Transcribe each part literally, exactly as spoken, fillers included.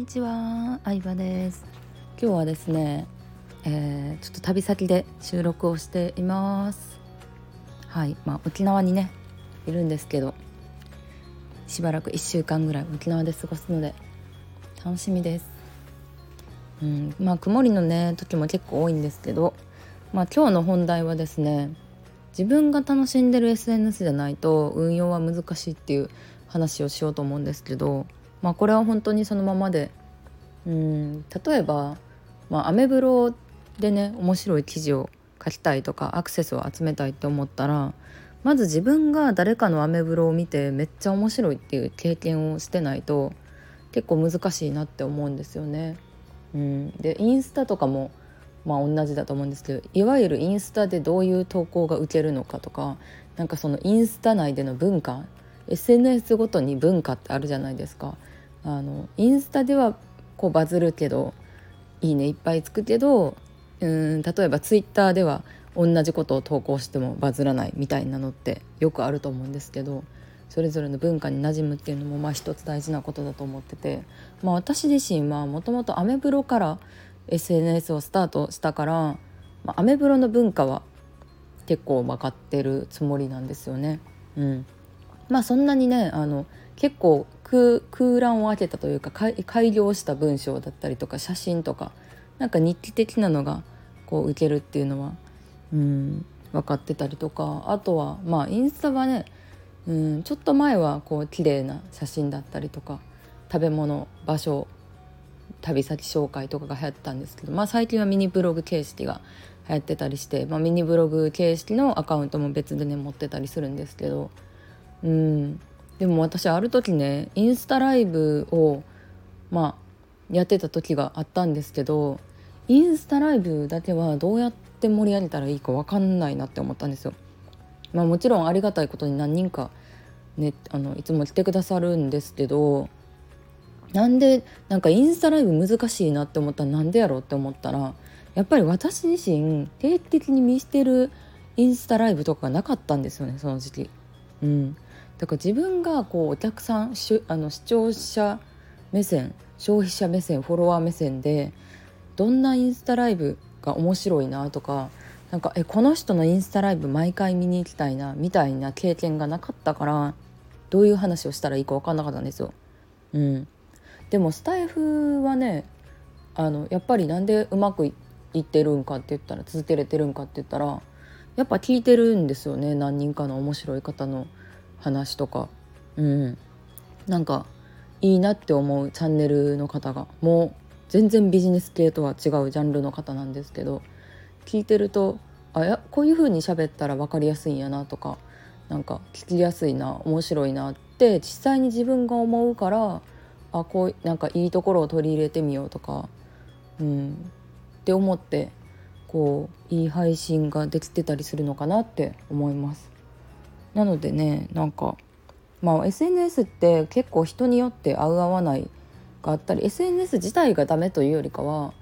にちは、相葉です。今日はですね、えー、ちょっと旅先で収録をしています。はい、まあ、沖縄にねいるんですけど、しばらくいっしゅうかんぐらい沖縄で過ごすので楽しみです。うん、まあ曇りのね時も結構多いんですけど、まあ今日の本題はですね、自分が楽しんでる エスエヌエス じゃないと運用は難しいっていう話をしようと思うんですけど、まあこれは本当にそのままで、うん、例えば、まあ、アメブロでね面白い記事を書きたいとかアクセスを集めたいって思ったら、まず自分が誰かのアメブロを見てめっちゃ面白いっていう経験をしてないと結構難しいなって思うんですよね。うん、でインスタとかも、まあ、同じだと思うんですけど、いわゆるインスタでどういう投稿が受けるのかとか、なんかそのインスタ内での文化、 エスエヌエス ごとに文化ってあるじゃないですか。あのインスタではこうバズるけどいいねいっぱいつくけど、うーん例えばツイッターでは同じことを投稿してもバズらないみたいなのってよくあると思うんですけど、それぞれの文化に馴染むっていうのもまあ一つ大事なことだと思ってて、まあ、私自身はもともとアメブロから エスエヌエス をスタートしたから、まあ、アメブロの文化は結構分かってるつもりなんですよね。うん、まあそんなにねあの結構 空, 空欄を開けたというか、改良した文章だったりとか写真とか、なんか日記的なのがこう受けるっていうのは、うん、分かってたりとか、あとはまあインスタはね、うん、ちょっと前はこう綺麗な写真だったりとか食べ物、場所、旅先紹介とかが流行ってたんですけど、まあ、最近はミニブログ形式が流行ってたりして、まあ、ミニブログ形式のアカウントも別でね持ってたりするんですけど、うん、でも私ある時ねインスタライブを、まあ、やってた時があったんですけど、インスタライブだけはどうやって盛り上げたらいいか分かんないなって思ったんですよ。まあ、もちろんありがたいことに何人か、ね、あのいつも来てくださるんですけど、なんでなんかインスタライブ難しいなって思ったらなんでやろうって思ったら、やっぱり私自身定期的に見してるインスタライブとかなかったんですよねその時期。うん、だから自分がこうお客さんしあの視聴者目線、消費者目線、フォロワー目線でどんなインスタライブが面白いなとか、なんかえこの人のインスタライブ毎回見に行きたいなみたいな経験がなかったから、どういう話をしたらいいか分かんなかったんですよ。うん、でもスタイフはねあのやっぱりなんでうまく い, いってるんかって言ったら、続けれてるんかって言ったら、やっぱ聞いてるんですよね何人かの面白い方の話とか。うん、なんかいいなって思うチャンネルの方が、もう全然ビジネス系とは違うジャンルの方なんですけど、聞いてるとあやこういう風に喋ったら分かりやすいんやなとか、なんか聞きやすいな、面白いなって実際に自分が思うから、あこうなんかいいところを取り入れてみようとか、うん、って思ってこういい配信ができてたりするのかなって思います。なのでねなんか、まあ、エスエヌエス って結構人によって合う合わないがあったり、 エスエヌエス 自体がダメというよりかは、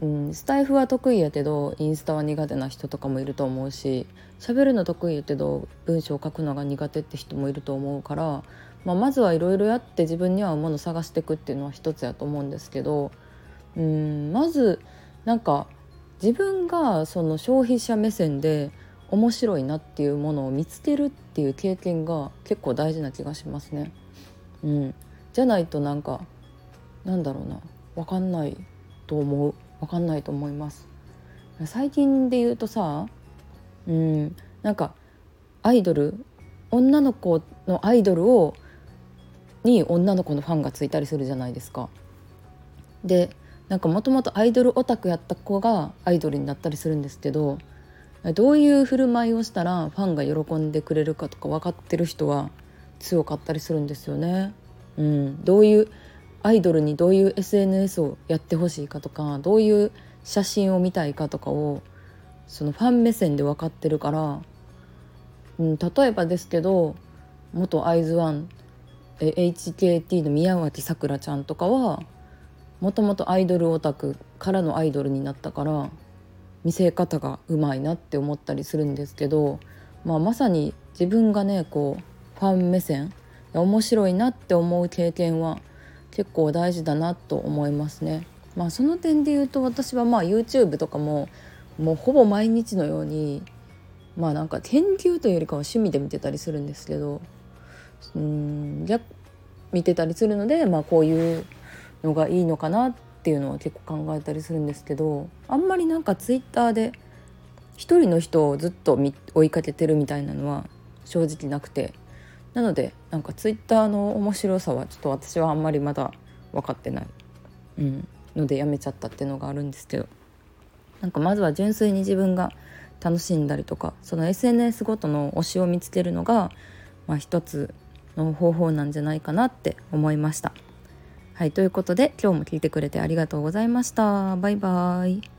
うん、スタイフは得意やけどインスタは苦手な人とかもいると思うし、喋るの得意やけど文章を書くのが苦手って人もいると思うから、まあ、まずはいろいろやって自分に合うものを探していくっていうのは一つやと思うんですけど、うん、まずなんか自分がその消費者目線で面白いなっていうものを見つけるっていう経験が結構大事な気がしますね。うん、じゃないとなんかなんだろうな分かんないと思う分かんないと思います。最近で言うとさ、うん、なんかアイドル、女の子のアイドルをに女の子のファンがついたりするじゃないですか。で、なんかもともとアイドルオタクやった子がアイドルになったりするんですけど、どういう振る舞いをしたらファンが喜んでくれるかとか分かってる人は強かったりするんですよね。うん、どういうアイドルにどういう エスエヌエス をやってほしいかとか、どういう写真を見たいかとかをそのファン目線で分かってるから、うん、例えばですけど元アイズワン エイチケーティー の宮脇さくらちゃんとかはもともとアイドルオタクからのアイドルになったから見せ方がうまいなって思ったりするんですけど、まあ、まさに自分がねこうファン目線面白いなって思う経験は結構大事だなと思いますね。まあ、その点で言うと私はまあ YouTube とかももうほぼ毎日のようにまあなんか研究というよりかは趣味で見てたりするんですけど、うーんじゃ見てたりするので、まあ、こういうのがいいのかなっていうのは結構考えたりするんですけど、あんまりなんかツイッターで一人の人をずっと追いかけてるみたいなのは正直なくて、なのでなんかツイッターの面白さはちょっと私はあんまりまだ分かってない、うん、のでやめちゃったっていうのがあるんですけど、なんかまずは純粋に自分が楽しんだりとか、その エスエヌエス ごとの推しを見つけるのが、まあ、一つの方法なんじゃないかなって思いました。はい、ということで今日も聞いてくれてありがとうございました。バイバイ。